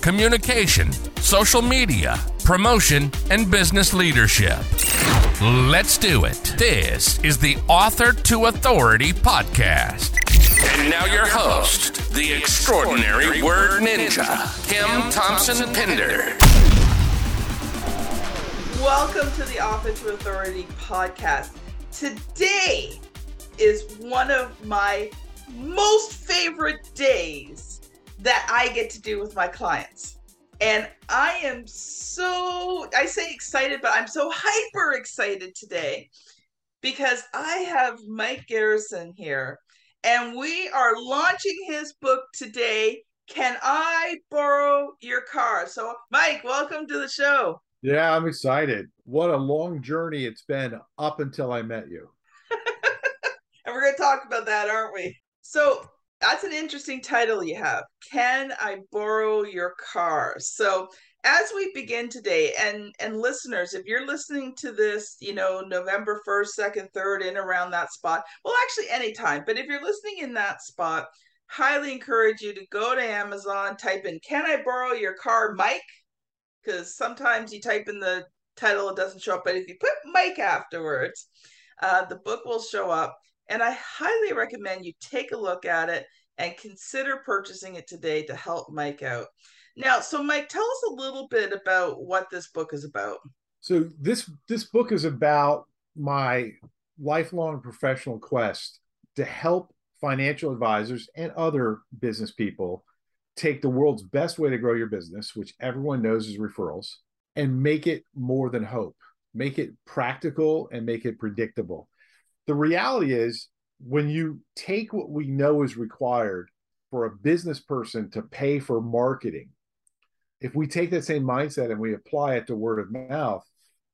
communication, social media, promotion, and business leadership. Let's do it. This is the Author to Authority podcast. And now your host, the extraordinary word ninja, Kim Thompson-Pinder. Welcome to the Author to Authority podcast. Today is one of my most favorite days that I get to do with my clients. And I'm so hyper excited today because I have Mike Garrison here. And we are launching his book today, Can I Borrow Your Car? So, Mike, welcome to the show. Yeah, I'm excited. What a long journey it's been up until I met you. And we're going to talk about that, aren't we? So that's an interesting title you have, Can I Borrow Your Car? So as we begin today, and listeners, if you're listening to this, November 1st, 2nd, 3rd, in around that spot, well, actually anytime, but if you're listening in that spot, highly encourage you to go to Amazon, type in, Can I Borrow Your Car, Mike? Because sometimes you type in the title, it doesn't show up, but if you put Mike afterwards, the book will show up. And I highly recommend you take a look at it and consider purchasing it today to help Mike out. Now, so Mike, tell us a little bit about what this book is about. So this book is about my lifelong professional quest to help financial advisors and other business people take the world's best way to grow your business, which everyone knows is referrals, and make it more than hope, make it practical and make it predictable. The reality is when you take what we know is required for a business person to pay for marketing, if we take that same mindset and we apply it to word of mouth,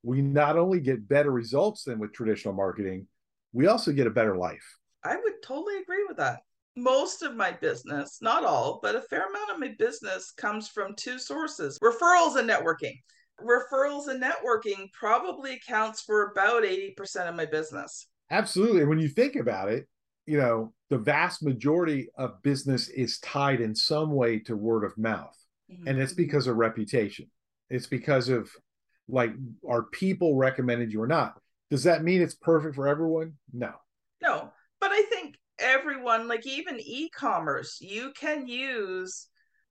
we not only get better results than with traditional marketing, we also get a better life. I would totally agree with that. Most of my business, not all, but a fair amount of my business comes from two sources, referrals and networking. Referrals and networking probably accounts for about 80% of my business. Absolutely. When you think about it, the vast majority of business is tied in some way to word of mouth. Mm-hmm. And it's because of reputation. It's because of are people recommended you or not? Does that mean it's perfect for everyone? No, but I think everyone, even e-commerce, you can use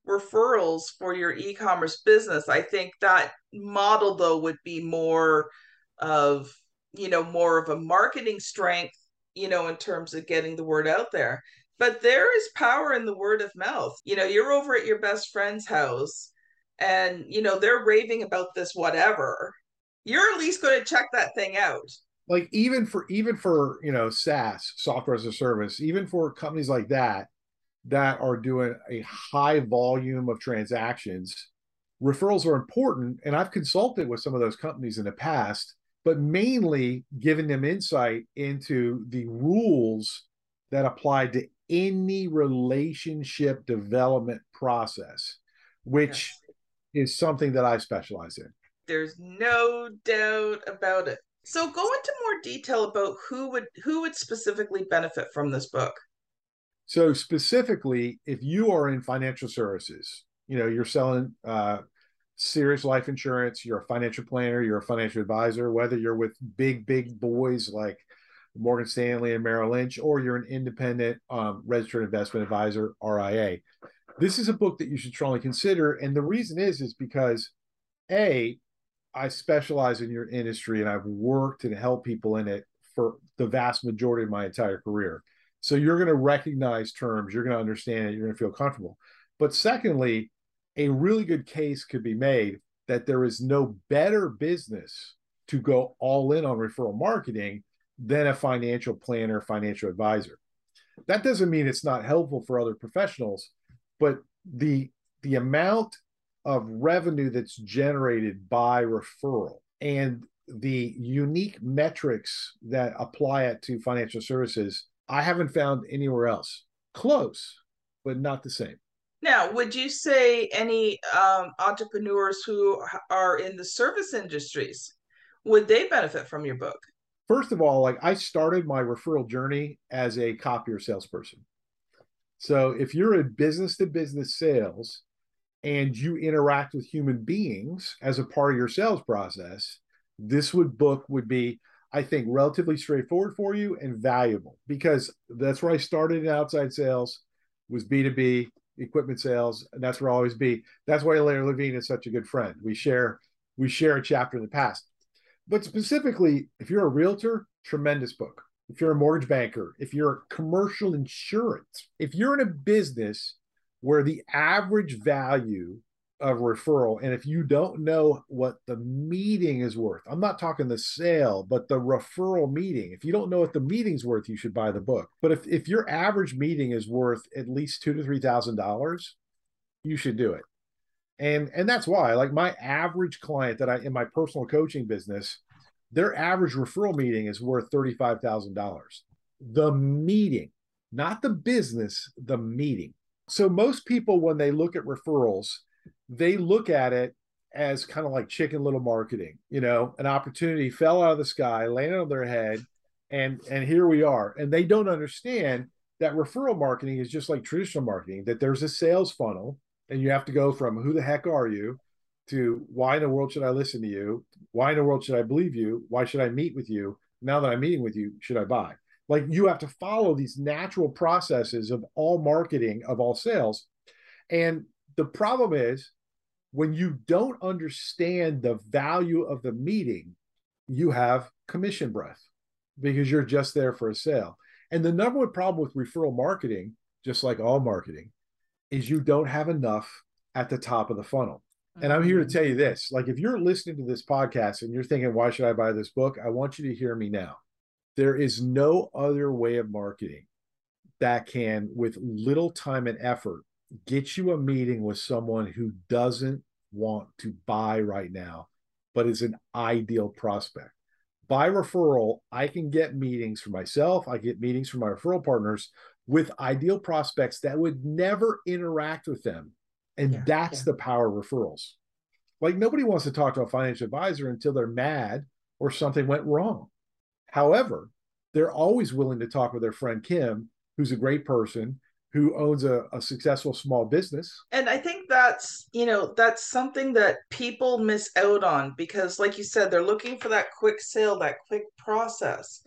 referrals for your e-commerce business. I think that model though would be more of more of a marketing strength, in terms of getting the word out there. But there is power in the word of mouth. You're over at your best friend's house and, they're raving about this, whatever. You're at least going to check that thing out. Even for SaaS, software as a service, even for companies like that are doing a high volume of transactions, referrals are important. And I've consulted with some of those companies in the past, but mainly giving them insight into the rules that apply to any relationship development process, which is something that I specialize in. There's no doubt about it. So go into more detail about who would specifically benefit from this book. So specifically, if you are in financial services, you're selling serious life insurance, you're a financial planner, you're a financial advisor, whether you're with big boys like Morgan Stanley and Merrill Lynch, or you're an independent registered investment advisor, RIA. This is a book that you should strongly consider. And the reason is because A, I specialize in your industry and I've worked and helped people in it for the vast majority of my entire career. So you're going to recognize terms, you're going to understand it, you're going to feel comfortable. But secondly, a really good case could be made that there is no better business to go all in on referral marketing than a financial planner, financial advisor. That doesn't mean it's not helpful for other professionals, but the amount of revenue that's generated by referral and the unique metrics that apply it to financial services, I haven't found anywhere else. Close, but not the same. Now, would you say any entrepreneurs who are in the service industries, would they benefit from your book? First of all, like I started my referral journey as a copier salesperson. So if you're in business-to-business sales and you interact with human beings as a part of your sales process, this book would be, I think, relatively straightforward for you and valuable, because that's where I started in outside sales, was B2B equipment sales, and that's where I'll always be. That's why Larry Levine is such a good friend. We share a chapter in the past. But specifically, if you're a realtor, tremendous book. If you're a mortgage banker, if you're a commercial insurance, if you're in a business where the average value of referral, and if you don't know what the meeting is worth, I'm not talking the sale, but the referral meeting. If you don't know what the meeting's worth, you should buy the book. But if your average meeting is worth at least $2,000 to $3,000, you should do it. And that's why, like my average client that I, in my personal coaching business, their average referral meeting is worth $35,000. The meeting, not the business, the meeting. So most people, when they look at referrals, they look at it as kind of like Chicken Little marketing, you know, an opportunity fell out of the sky, landed on their head, and here we are. And they don't understand that referral marketing is just like traditional marketing, that there's a sales funnel and you have to go from who the heck are you to why in the world should I listen to you? Why in the world should I believe you? Why should I meet with you? Now that I'm meeting with you, should I buy? Like you have to follow these natural processes of all marketing, of all sales. And the problem is when you don't understand the value of the meeting, you have commission breath because you're just there for a sale. And the number one problem with referral marketing, just like all marketing, is you don't have enough at the top of the funnel. And I'm here to tell you this, like if you're listening to this podcast and you're thinking, why should I buy this book? I want you to hear me now. There is no other way of marketing that can, with little time and effort, get you a meeting with someone who doesn't want to buy right now, but is an ideal prospect. By referral, I can get meetings for myself. I get meetings for my referral partners with ideal prospects that would never interact with them. And that's the power of referrals. Like nobody wants to talk to a financial advisor until they're mad or something went wrong. However, they're always willing to talk with their friend, Kim, who's a great person, who owns a successful small business. And I think that's, you know, that's something that people miss out on because like you said, they're looking for that quick sale, that quick process.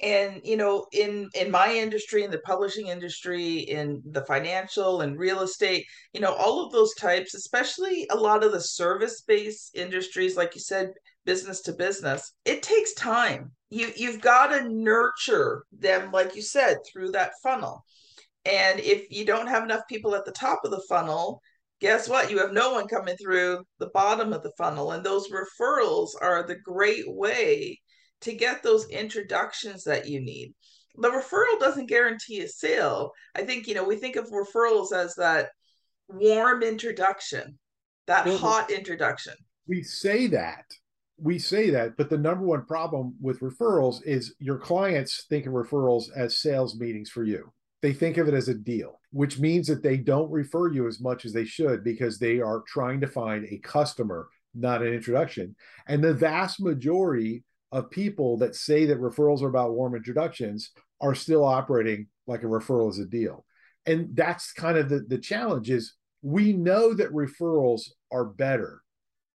And, you know, in my industry, in the publishing industry, in the financial and real estate, you know, all of those types, especially a lot of the service-based industries, like you said, business to business, it takes time. You've got to nurture them, like you said, through that funnel. And if you don't have enough people at the top of the funnel, guess what? You have no one coming through the bottom of the funnel. And those referrals are the great way to get those introductions that you need. The referral doesn't guarantee a sale. I think, you know, we think of referrals as that warm introduction, that hot introduction. We say that, but the number one problem with referrals is your clients think of referrals as sales meetings for you. They think of it as a deal, which means that they don't refer you as much as they should because they are trying to find a customer, not an introduction. And the vast majority of people that say that referrals are about warm introductions are still operating like a referral is a deal. And that's kind of the challenge is we know that referrals are better,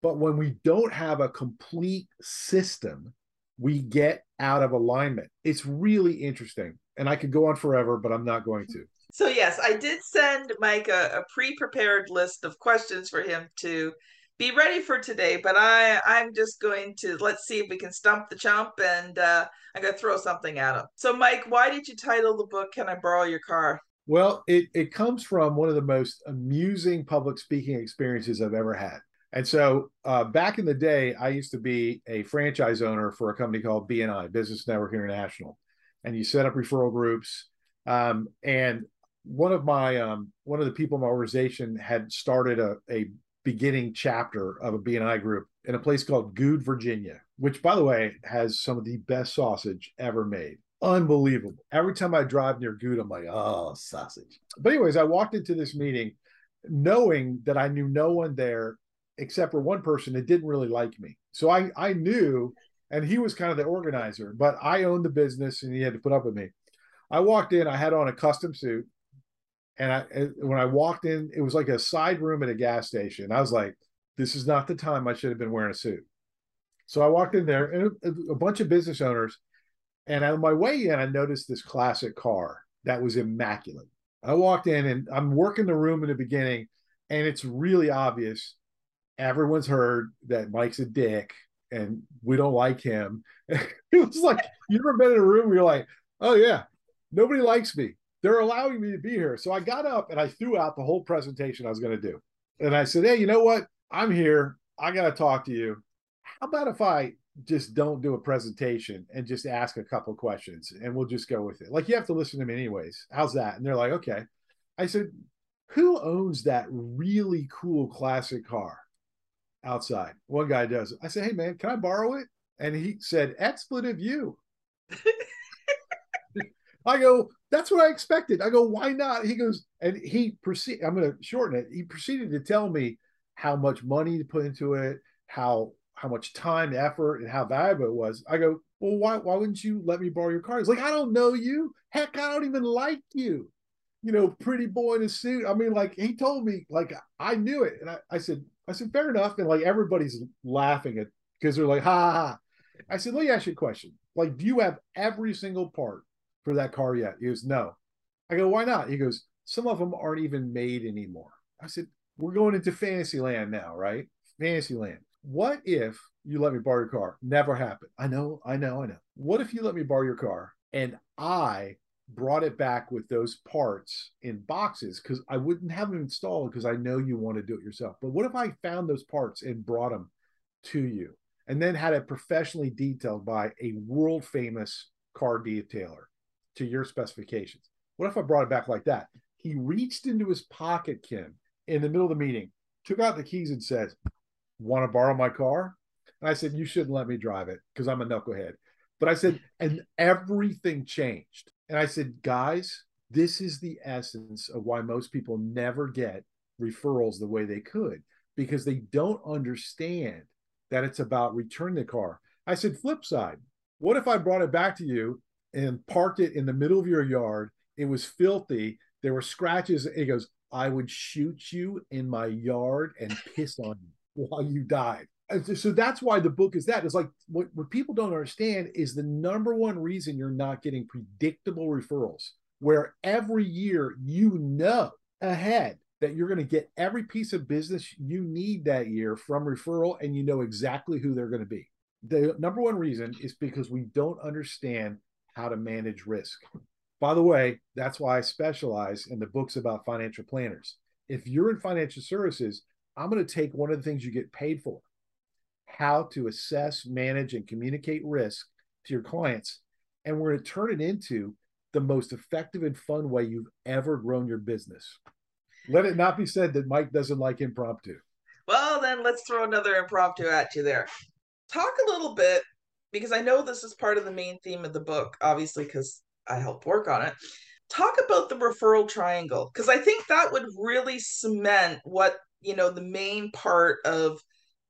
but when we don't have a complete system, we get out of alignment. It's really interesting. And I could go on forever, but I'm not going to. So yes, I did send Mike a pre-prepared list of questions for him to be ready for today, but I'm just going to, let's see if we can stump the chump, and I'm going to throw something at him. So Mike, why did you title the book, Can I Borrow Your Car? Well, it comes from one of the most amusing public speaking experiences I've ever had. And so back in the day, I used to be a franchise owner for a company called BNI, Business Network International. And you set up referral groups. And one of the people in my organization had started a beginning chapter of a B&I group in a place called Good, Virginia, which, by the way, has some of the best sausage ever made. Unbelievable. Every time I drive near Good, I'm like, oh, sausage. But anyways, I walked into this meeting knowing that I knew no one there except for one person that didn't really like me. So I knew, and he was kind of the organizer, but I owned the business and he had to put up with me. I walked in, I had on a custom suit. And when I walked in, it was like a side room at a gas station. I was like, this is not the time I should have been wearing a suit. So I walked in there and a bunch of business owners. And on my way in, I noticed this classic car that was immaculate. I walked in and I'm working the room in the beginning. And it's really obvious. Everyone's heard that Mike's a dick and we don't like him. It was like, you ever been in a room where you're like, oh yeah, nobody likes me. They're allowing me to be here. So I got up and I threw out the whole presentation I was going to do. And I said, hey, you know what? I'm here. I got to talk to you. How about if I just don't do a presentation and just ask a couple of questions and we'll just go with it? Like, you have to listen to me anyways. How's that? And they're like, okay. I said, who owns that really cool classic car outside? One guy does it. I said, hey man, can I borrow it? And he said, expletive you. I go, that's what I expected. I go, why not? He goes, and he proceeded, I'm going to shorten it. He proceeded to tell me how much money to put into it, how much time, effort, and how valuable it was. I go, well, why wouldn't you let me borrow your car? He's like, I don't know you. Heck, I don't even like you. You know, pretty boy in a suit. I mean, like, he told me, like, I knew it. And I said, fair enough. And like, everybody's laughing at, because they're like, ha, ha, ha. I said, let me ask you a question. Like, do you have every single part for that car yet? He goes, no. I go, why not? He goes, some of them aren't even made anymore. I said, we're going into fantasy land now, right? Fantasy land. What if you let me borrow your car? Never happened. I know. What if you let me borrow your car and I brought it back with those parts in boxes, because I wouldn't have them installed because I know you want to do it yourself. But what if I found those parts and brought them to you and then had it professionally detailed by a world famous car detailer to your specifications? What if I brought it back like that? He reached into his pocket, Kim, in the middle of the meeting, took out the keys and says, want to borrow my car? And I said, you shouldn't let me drive it because I'm a knucklehead. But I said, and everything changed. And I said, guys, this is the essence of why most people never get referrals the way they could, because they don't understand that it's about returning the car. I said, flip side, what if I brought it back to you and parked it in the middle of your yard? It was filthy. There were scratches. He goes, I would shoot you in my yard and piss on you while you died. And so that's why the book is that. It's like, what people don't understand is the number one reason you're not getting predictable referrals, where every year you know ahead that you're going to get every piece of business you need that year from referral, and you know exactly who they're going to be. The number one reason is because we don't understand how to manage risk. By the way, that's why I specialize in the books about financial planners. If you're in financial services, I'm going to take one of the things you get paid for, how to assess, manage, and communicate risk to your clients. And we're going to turn it into the most effective and fun way you've ever grown your business. Let it not be said that Mike doesn't like impromptu. Well, then let's throw another impromptu at you there. Talk a little bit, because I know this is part of the main theme of the book, obviously, because I helped work on it. Talk about the referral triangle, because I think that would really cement what, the main part of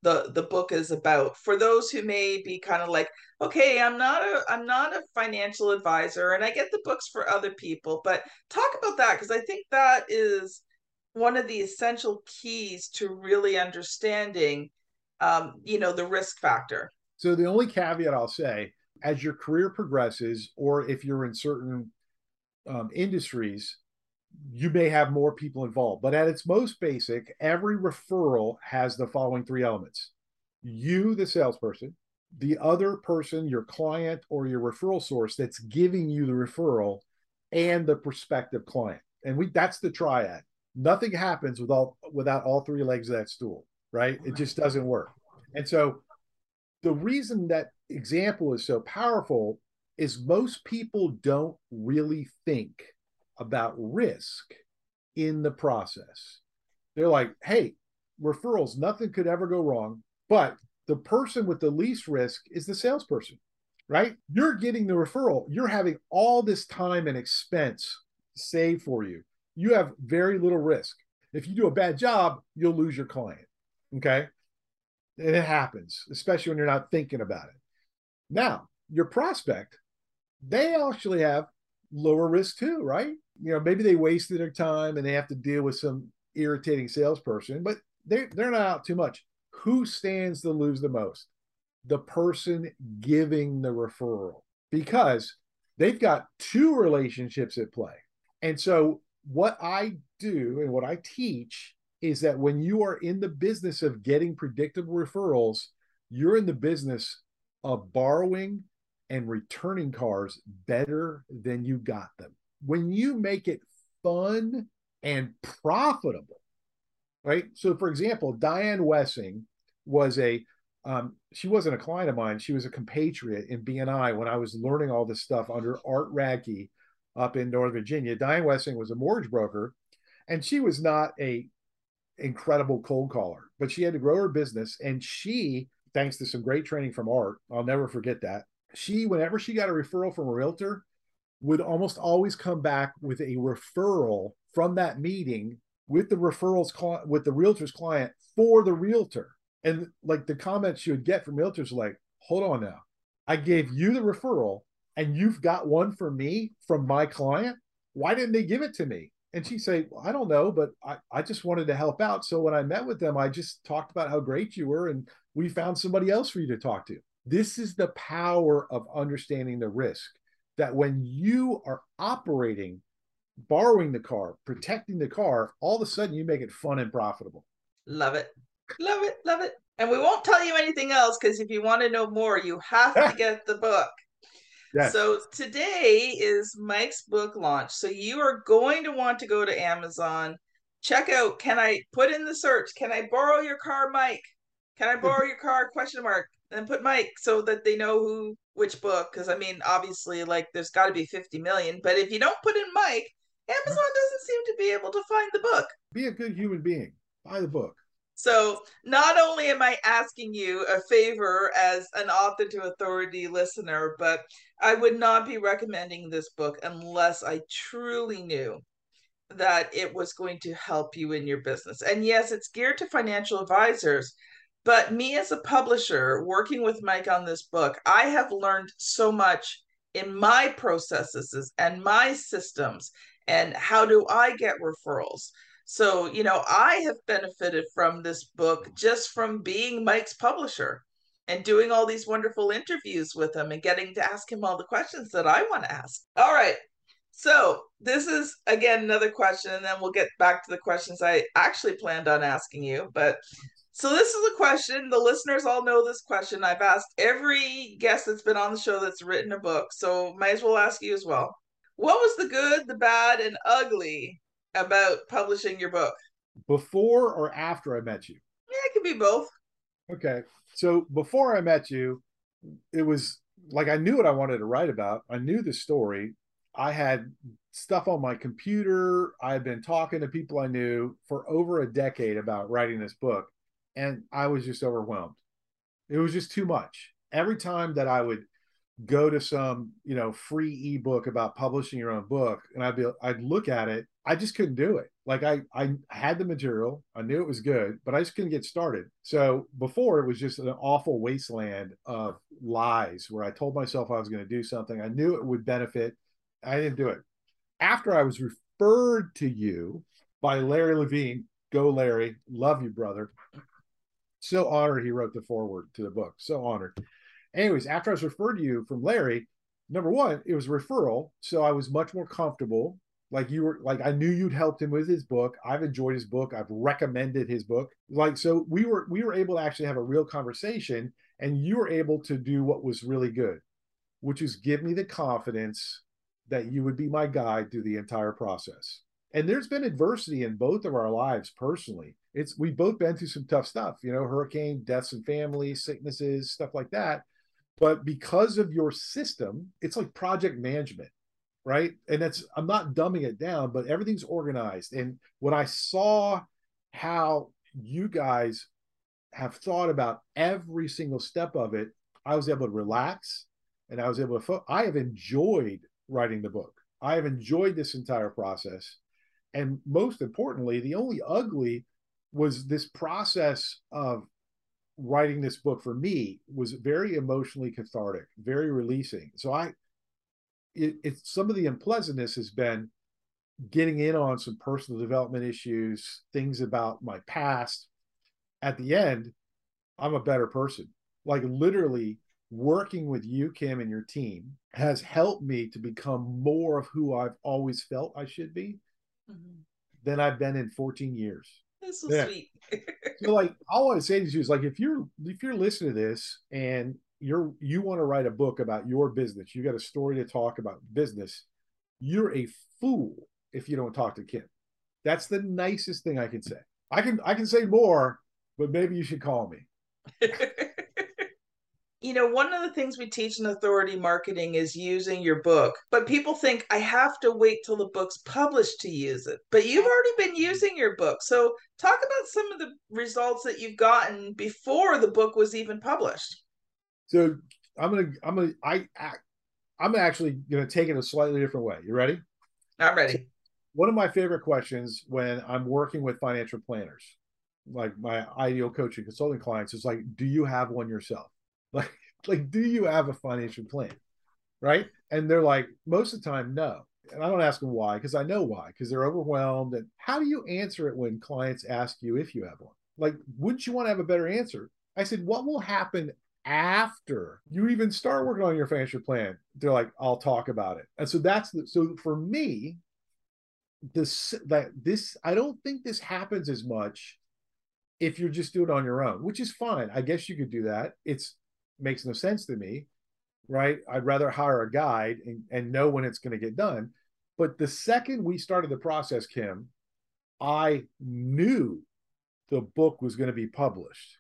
the book is about. For those who may be kind of like, okay, I'm not a financial advisor, and I get the books for other people, but talk about that, because I think that is one of the essential keys to really understanding, the risk factor. So the only caveat I'll say, as your career progresses, or if you're in certain industries, you may have more people involved. But at its most basic, every referral has the following three elements. You, the salesperson, the other person, your client or your referral source that's giving you the referral, and the prospective client. And that's the triad. Nothing happens without all three legs of that stool, right? It just doesn't work. And so the reason that example is so powerful is most people don't really think about risk in the process. They're like, hey, referrals, nothing could ever go wrong. But the person with the least risk is the salesperson, right? You're getting the referral. You're having all this time and expense saved for you. You have very little risk. If you do a bad job, you'll lose your client, okay? And it happens, especially when you're not thinking about it. Now, your prospect, they actually have lower risk too, right? You know, maybe they wasted their time and they have to deal with some irritating salesperson, but they're not out too much. Who stands to lose the most? The person giving the referral, because they've got two relationships at play. And so what I do and what I teach is that when you are in the business of getting predictable referrals, you're in the business of borrowing and returning cars better than you got them. When you make it fun and profitable, right? So for example, Diane Wessing was she wasn't a client of mine. She was a compatriot in BNI when I was learning all this stuff under Art Radke up in Northern Virginia. Diane Wessing was a mortgage broker, and she was not an incredible cold caller, but she had to grow her business. And she, thanks to some great training from Art, I'll never forget that, she, whenever she got a referral from a realtor, would almost always come back with a referral from that meeting with the realtor's client for the realtor. And like the comments you would get from realtors like, hold on now, I gave you the referral and you've got one for me from my client. Why didn't they give it to me? And she'd say, well, I don't know, but I just wanted to help out. So when I met with them, I just talked about how great you were and we found somebody else for you to talk to. This is the power of understanding the risk, that when you are operating, borrowing the car, protecting the car, all of a sudden you make it fun and profitable. Love it. Love it. Love it. And we won't tell you anything else, because if you want to know more, you have to get the book. Yes. So today is Mike's book launch. So you are going to want to go to Amazon, check out, put in the search, can I borrow your car, Mike? Can I borrow your car, ? And put Mike, so that they know which book, because I mean, obviously, like, there's got to be 50 million, but if you don't put in Mike, Amazon doesn't seem to be able to find the book. Be a good human being. Buy the book. So not only am I asking you a favor as an author to authority listener, but I would not be recommending this book unless I truly knew that it was going to help you in your business. And yes, it's geared to financial advisors, but me as a publisher working with Mike on this book, I have learned so much in my processes and my systems and how do I get referrals. So, you know, I have benefited from this book just from being Mike's publisher and doing all these wonderful interviews with him and getting to ask him all the questions that I want to ask. All right. So this is, again, another question, and then we'll get back to the questions I actually planned on asking you, but... So this is a question, the listeners all know this question. I've asked every guest that's been on the show that's written a book, so might as well ask you as well. What was the good, the bad, and ugly about publishing your book? Before or after I met you? Yeah, it could be both. Okay, so before I met you, it was like I knew what I wanted to write about. I knew the story. I had stuff on my computer. I had been talking to people I knew for over a decade about writing this book. And I was just overwhelmed. It was just too much. Every time that I would go to some, you know, free ebook about publishing your own book, and I'd look at it, I just couldn't do it. Like I had the material, I knew it was good, but I just couldn't get started. So before, it was just an awful wasteland of lies where I told myself I was going to do something. I knew it would benefit. I didn't do it. After I was referred to you by Larry Levine, go Larry, love you, brother. So honored he wrote the foreword to the book. So honored. Anyways, after I was referred to you from Larry, number one, it was a referral. So I was much more comfortable. Like I knew you'd helped him with his book. I've enjoyed his book. I've recommended his book. Like, so we were able to actually have a real conversation, and you were able to do what was really good, which is give me the confidence that you would be my guide through the entire process. And there's been adversity in both of our lives personally. We've both been through some tough stuff, you know, hurricane, deaths in family, sicknesses, stuff like that. But because of your system, it's like project management, right? And I'm not dumbing it down, but everything's organized. And when I saw how you guys have thought about every single step of it. I was able to relax and I was able to, I have enjoyed writing the book. I have enjoyed this entire process. And most importantly, the only ugly was this process of writing this book for me was very emotionally cathartic, very releasing. So it's some of the unpleasantness has been getting in on some personal development issues, things about my past. At the end, I'm a better person. Like literally working with you, Kim, and your team has helped me to become more of who I've always felt I should be than I've been in 14 years. That's so sweet. So like, all I would say to you is like, if you're listening to this and you want to write a book about your business, you got a story to talk about business, you're a fool if you don't talk to Kim. That's the nicest thing I can say. I can say more, but maybe you should call me. You know, one of the things we teach in authority marketing is using your book, but people think I have to wait till the book's published to use it, but you've already been using your book. So talk about some of the results that you've gotten before the book was even published. So I'm actually going to take it a slightly different way. You ready? I'm ready. So one of my favorite questions when I'm working with financial planners, like my ideal coaching consulting clients, is like, do you have one yourself? Like, do you have a financial plan? Right. And they're like, most of the time, no. And I don't ask them why, because I know why, because they're overwhelmed. And how do you answer it when clients ask you if you have one? Like, wouldn't you want to have a better answer? I said, what will happen after you even start working on your financial plan? They're like, I'll talk about it. And so so for me, I don't think this happens as much if you're just doing it on your own, which is fine. I guess you could do that. Makes no sense to me, right? I'd rather hire a guide and know when it's going to get done. But the second we started the process, Kim, I knew the book was going to be published.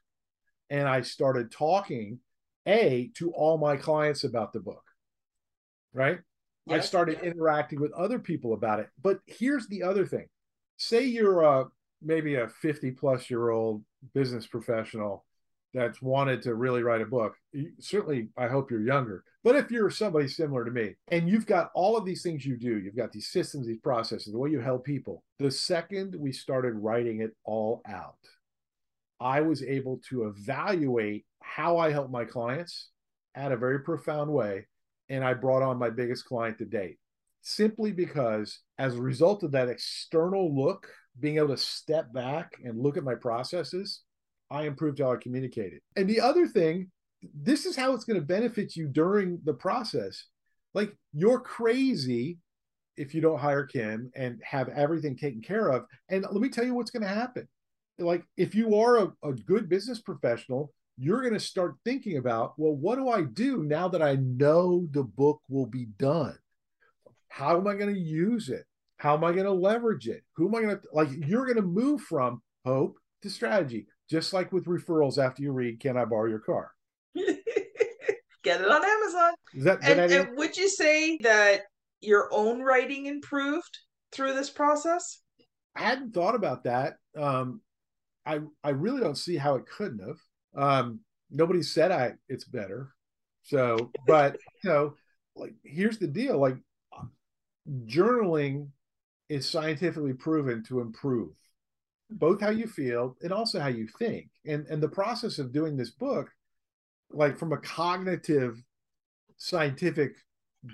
And I started talking, to all my clients about the book, right? Yes. I started interacting with other people about it. But here's the other thing. Say you're maybe a 50-plus-year-old business professional that's wanted to really write a book. Certainly, I hope you're younger. But if you're somebody similar to me, and you've got all of these things you do, you've got these systems, these processes, the way you help people. The second we started writing it all out, I was able to evaluate how I help my clients at a very profound way. And I brought on my biggest client to date, simply because as a result of that external look, being able to step back and look at my processes, I improved how I communicated. And the other thing, this is how it's going to benefit you during the process. Like, you're crazy if you don't hire Kim and have everything taken care of. And let me tell you what's going to happen. Like, if you are a good business professional, you're going to start thinking about, well, what do I do now that I know the book will be done? How am I going to use it? How am I going to leverage it? Who am I going to, like, you're going to move from hope to strategy, just like with referrals after you read Can I Borrow Your Car? Get it on Amazon. And would you say that your own writing improved through this process? I hadn't thought about that. I really don't see how it couldn't have. Nobody said it's better. So, but you know, like, here's the deal. Like, journaling is scientifically proven to improve both how you feel and also how you think. And the process of doing this book, like from a cognitive scientific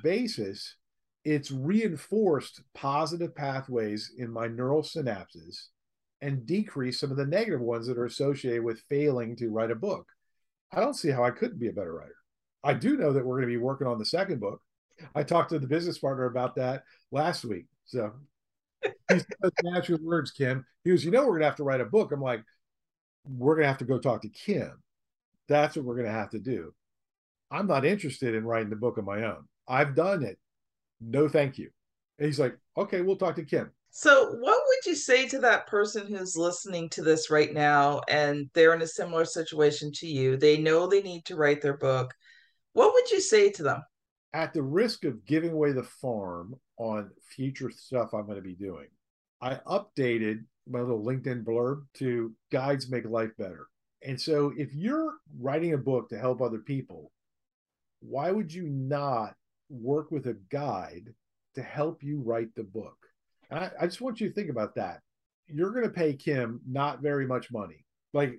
basis, it's reinforced positive pathways in my neural synapses and decreased some of the negative ones that are associated with failing to write a book. I don't see how I couldn't be a better writer. I do know that we're going to be working on the second book. I talked to the business partner about that last week. So he said those natural words, Kim. He goes, you know, we're going to have to write a book. I'm like, we're going to have to go talk to Kim. That's what we're going to have to do. I'm not interested in writing the book on my own. I've done it. No, thank you. And he's like, okay, we'll talk to Kim. So what would you say to that person who's listening to this right now and they're in a similar situation to you? They know they need to write their book. What would you say to them? At the risk of giving away the farm on future stuff I'm going to be doing, I updated my little LinkedIn blurb, to guides make life better. And so if you're writing a book to help other people, why would you not work with a guide to help you write the book? And I just want you to think about that. You're going to pay Kim not very much money. Like,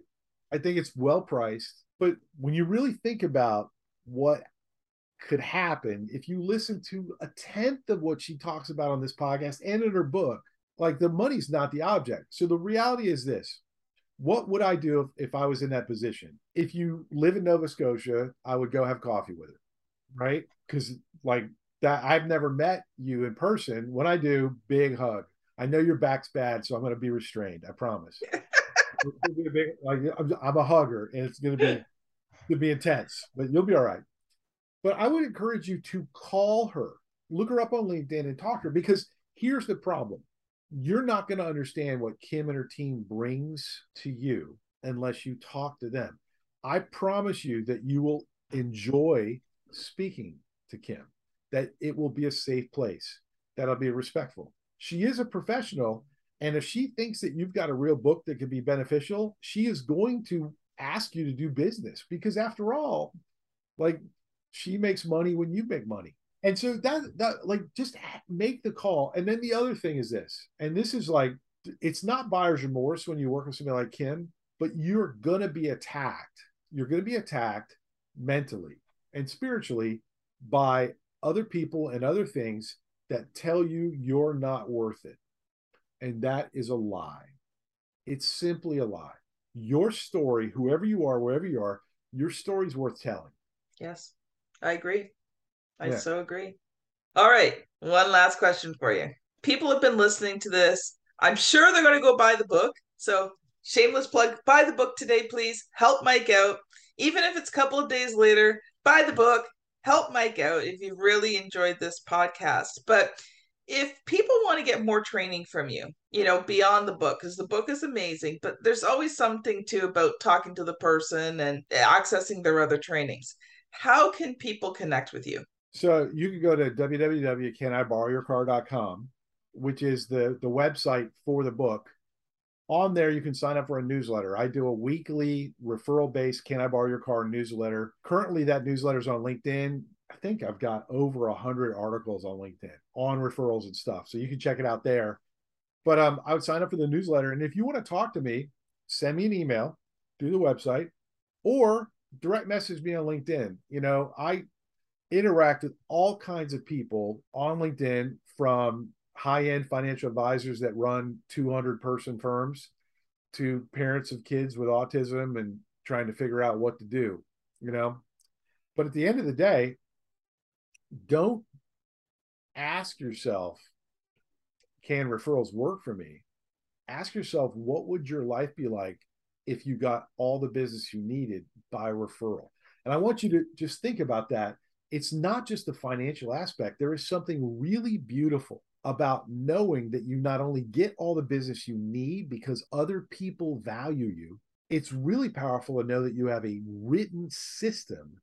I think it's well priced, but when you really think about what could happen if you listen to a tenth of what she talks about on this podcast and in her book, like, the money's not the object. So the reality is this. What would I do if I was in that position? If you live in Nova Scotia, I would go have coffee with her, right? Because like that, I've never met you in person. When I do, big hug. I know your back's bad, so I'm going to be restrained. I promise. I'm a hugger, and it's going to be intense, but you'll be all right. But I would encourage you to call her, look her up on LinkedIn and talk to her, because here's the problem. You're not going to understand what Kim and her team brings to you unless you talk to them. I promise you that you will enjoy speaking to Kim, that it will be a safe place, that I'll be respectful. She is a professional, and if she thinks that you've got a real book that could be beneficial, she is going to ask you to do business, because after all, like, she makes money when you make money. And so that like, just make the call. And then the other thing is this, and this is like, it's not buyer's remorse when you work with somebody like Kim, but you're going to be attacked. You're going to be attacked mentally and spiritually by other people and other things that tell you you're not worth it. And that is a lie. It's simply a lie. Your story, whoever you are, wherever you are, your story's worth telling. Yes, I agree. I so agree. All right. One last question for you. People have been listening to this. I'm sure they're going to go buy the book. So shameless plug, buy the book today, please. Help Mike out. Even if it's a couple of days later, buy the book. Help Mike out if you really enjoyed this podcast. But if people want to get more training from you, you know, beyond the book, because the book is amazing, but there's always something too about talking to the person and accessing their other trainings. How can people connect with you? So you can go to www.caniborrowyourcar.com, which is the website for the book. On there, you can sign up for a newsletter. I do a weekly referral-based Can I Borrow Your Car newsletter. Currently, that newsletter is on LinkedIn. I think I've got over 100 articles on LinkedIn on referrals and stuff. So you can check it out there. But I would sign up for the newsletter. And if you want to talk to me, send me an email through the website or direct message me on LinkedIn. You know, I interact with all kinds of people on LinkedIn, from high-end financial advisors that run 200-person firms to parents of kids with autism and trying to figure out what to do, you know. But at the end of the day, don't ask yourself, can referrals work for me? Ask yourself, what would your life be like if you got all the business you needed by referral? And I want you to just think about that. It's not just the financial aspect. There is something really beautiful about knowing that you not only get all the business you need because other people value you. It's really powerful to know that you have a written system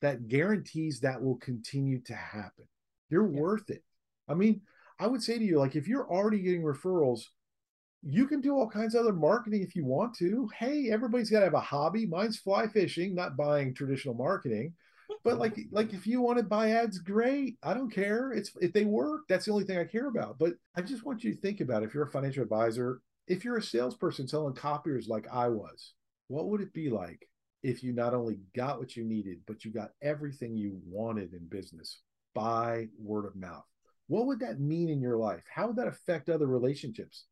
that guarantees that will continue to happen. You're worth it. I mean, I would say to you, like, if you're already getting referrals, you can do all kinds of other marketing if you want to. Hey, everybody's got to have a hobby. Mine's fly fishing, not buying traditional marketing. But like if you want to buy ads, great. I don't care. It's if they work, that's the only thing I care about. But I just want you to think about, if you're a financial advisor, if you're a salesperson selling copiers like I was, what would it be like if you not only got what you needed, but you got everything you wanted in business by word of mouth? What would that mean in your life? How would that affect other relationships?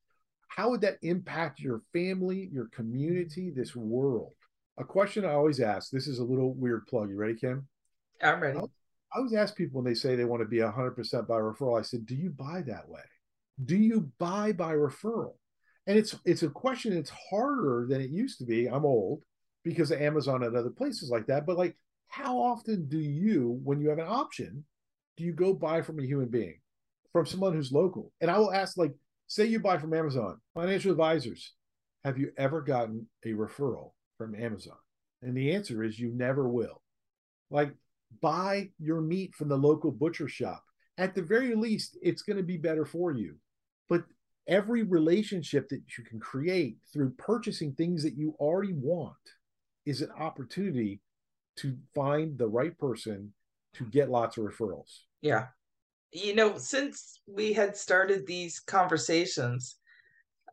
How would that impact your family, your community, this world? A question I always ask, this is a little weird plug. You ready, Kim? I'm ready. I always ask people when they say they want to be 100% by referral, I said, do you buy that way? Do you buy by referral? And it's a question that's harder than it used to be. I'm old, because of Amazon and other places like that. But like, how often do you, when you have an option, do you go buy from a human being, from someone who's local? And I will ask, like, say you buy from Amazon, financial advisors, have you ever gotten a referral from Amazon? And the answer is you never will. Like, buy your meat from the local butcher shop. At the very least, it's going to be better for you. But every relationship that you can create through purchasing things that you already want is an opportunity to find the right person to get lots of referrals. Yeah. You know, since we had started these conversations,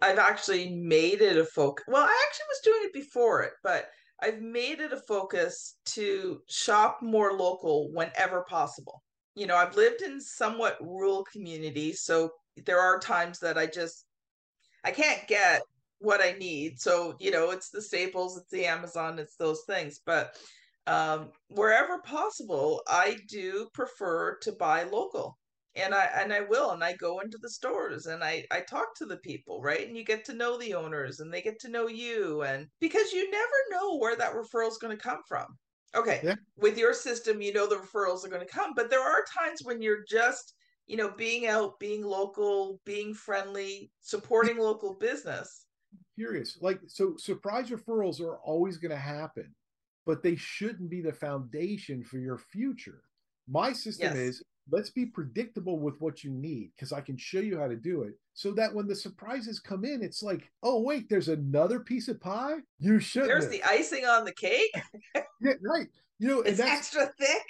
I've actually made it a focus. Well, I actually was doing it before it, but I've made it a focus to shop more local whenever possible. You know, I've lived in somewhat rural communities, so there are times that I can't get what I need. So, you know, it's the Staples, it's the Amazon, it's those things. But wherever possible, I do prefer to buy local. And I will, and I go into the stores and I talk to the people, right? And you get to know the owners and they get to know you, and because you never know where that referral is going to come from. Okay. Yeah. With your system, you know, the referrals are going to come, but there are times when you're just, you know, being out, being local, being friendly, supporting local business. I'm curious. Like, so surprise referrals are always going to happen, but they shouldn't be the foundation for your future. My system is, let's be predictable with what you need, because I can show you how to do it, so that when the surprises come in, it's like, oh, wait, there's another piece of pie? You shouldn't. There's the icing on the cake? Yeah, right. You know, it's extra thick.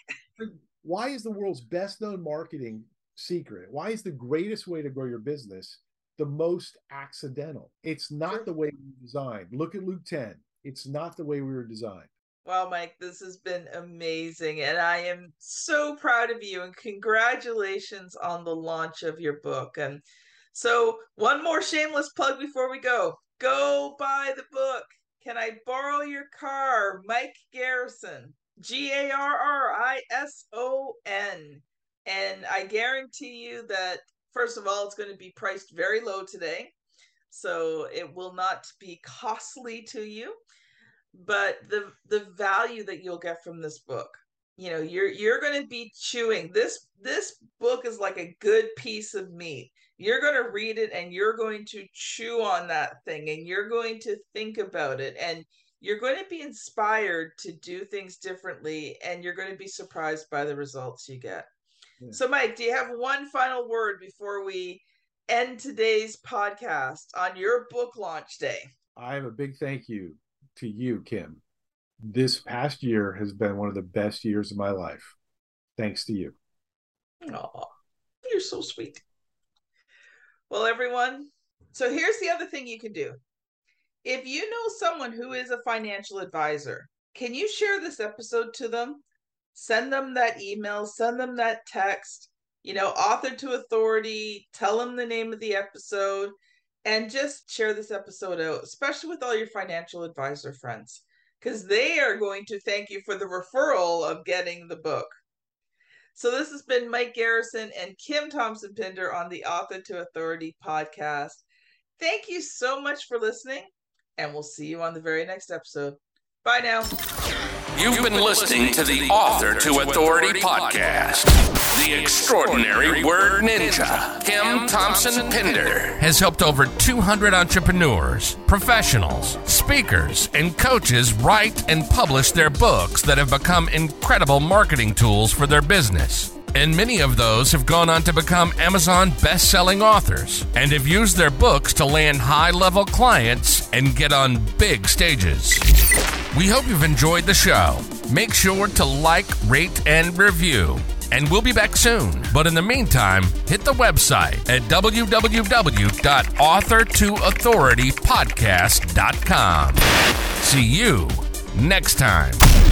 Why is the world's best known marketing secret? Why is the greatest way to grow your business the most accidental? It's not the way we were designed. Look at Luke 10. It's not the way we were designed. Wow, Mike, this has been amazing. And I am so proud of you, and congratulations on the launch of your book. And so one more shameless plug before we go. Go buy the book. Can I Borrow Your Car? Mike Garrison, Garrison. And I guarantee you that, first of all, it's going to be priced very low today, so it will not be costly to you. But the value that you'll get from this book, you know, you're going to be chewing. This book is like a good piece of meat. You're going to read it and you're going to chew on that thing, and you're going to think about it, and you're going to be inspired to do things differently, and you're going to be surprised by the results you get. Yeah. So, Mike, do you have one final word before we end today's podcast on your book launch day? I have a big thank you to you, Kim. This past year has been one of the best years of my life, thanks to you. Oh, you're so sweet. Well, everyone, so here's the other thing you can do. If you know someone who is a financial advisor, can you share this episode to them? Send them that email, send them that text, you know, author to authority, tell them the name of the episode, and just share this episode out, especially with all your financial advisor friends, because they are going to thank you for the referral of getting the book. So this has been Mike Garrison and Kim Thompson-Pinder on the Author to Authority podcast. Thank you so much for listening, and we'll see you on the very next episode. Bye now. You've been listening to the Author to Authority podcast. The extraordinary word ninja, Kim Thompson-Pinder, has helped over 200 entrepreneurs, professionals, speakers, and coaches write and publish their books that have become incredible marketing tools for their business. And many of those have gone on to become Amazon best-selling authors and have used their books to land high-level clients and get on big stages. We hope you've enjoyed the show. Make sure to like, rate, and review. And we'll be back soon. But in the meantime, hit the website at www.authortoauthoritypodcast.com. See you next time.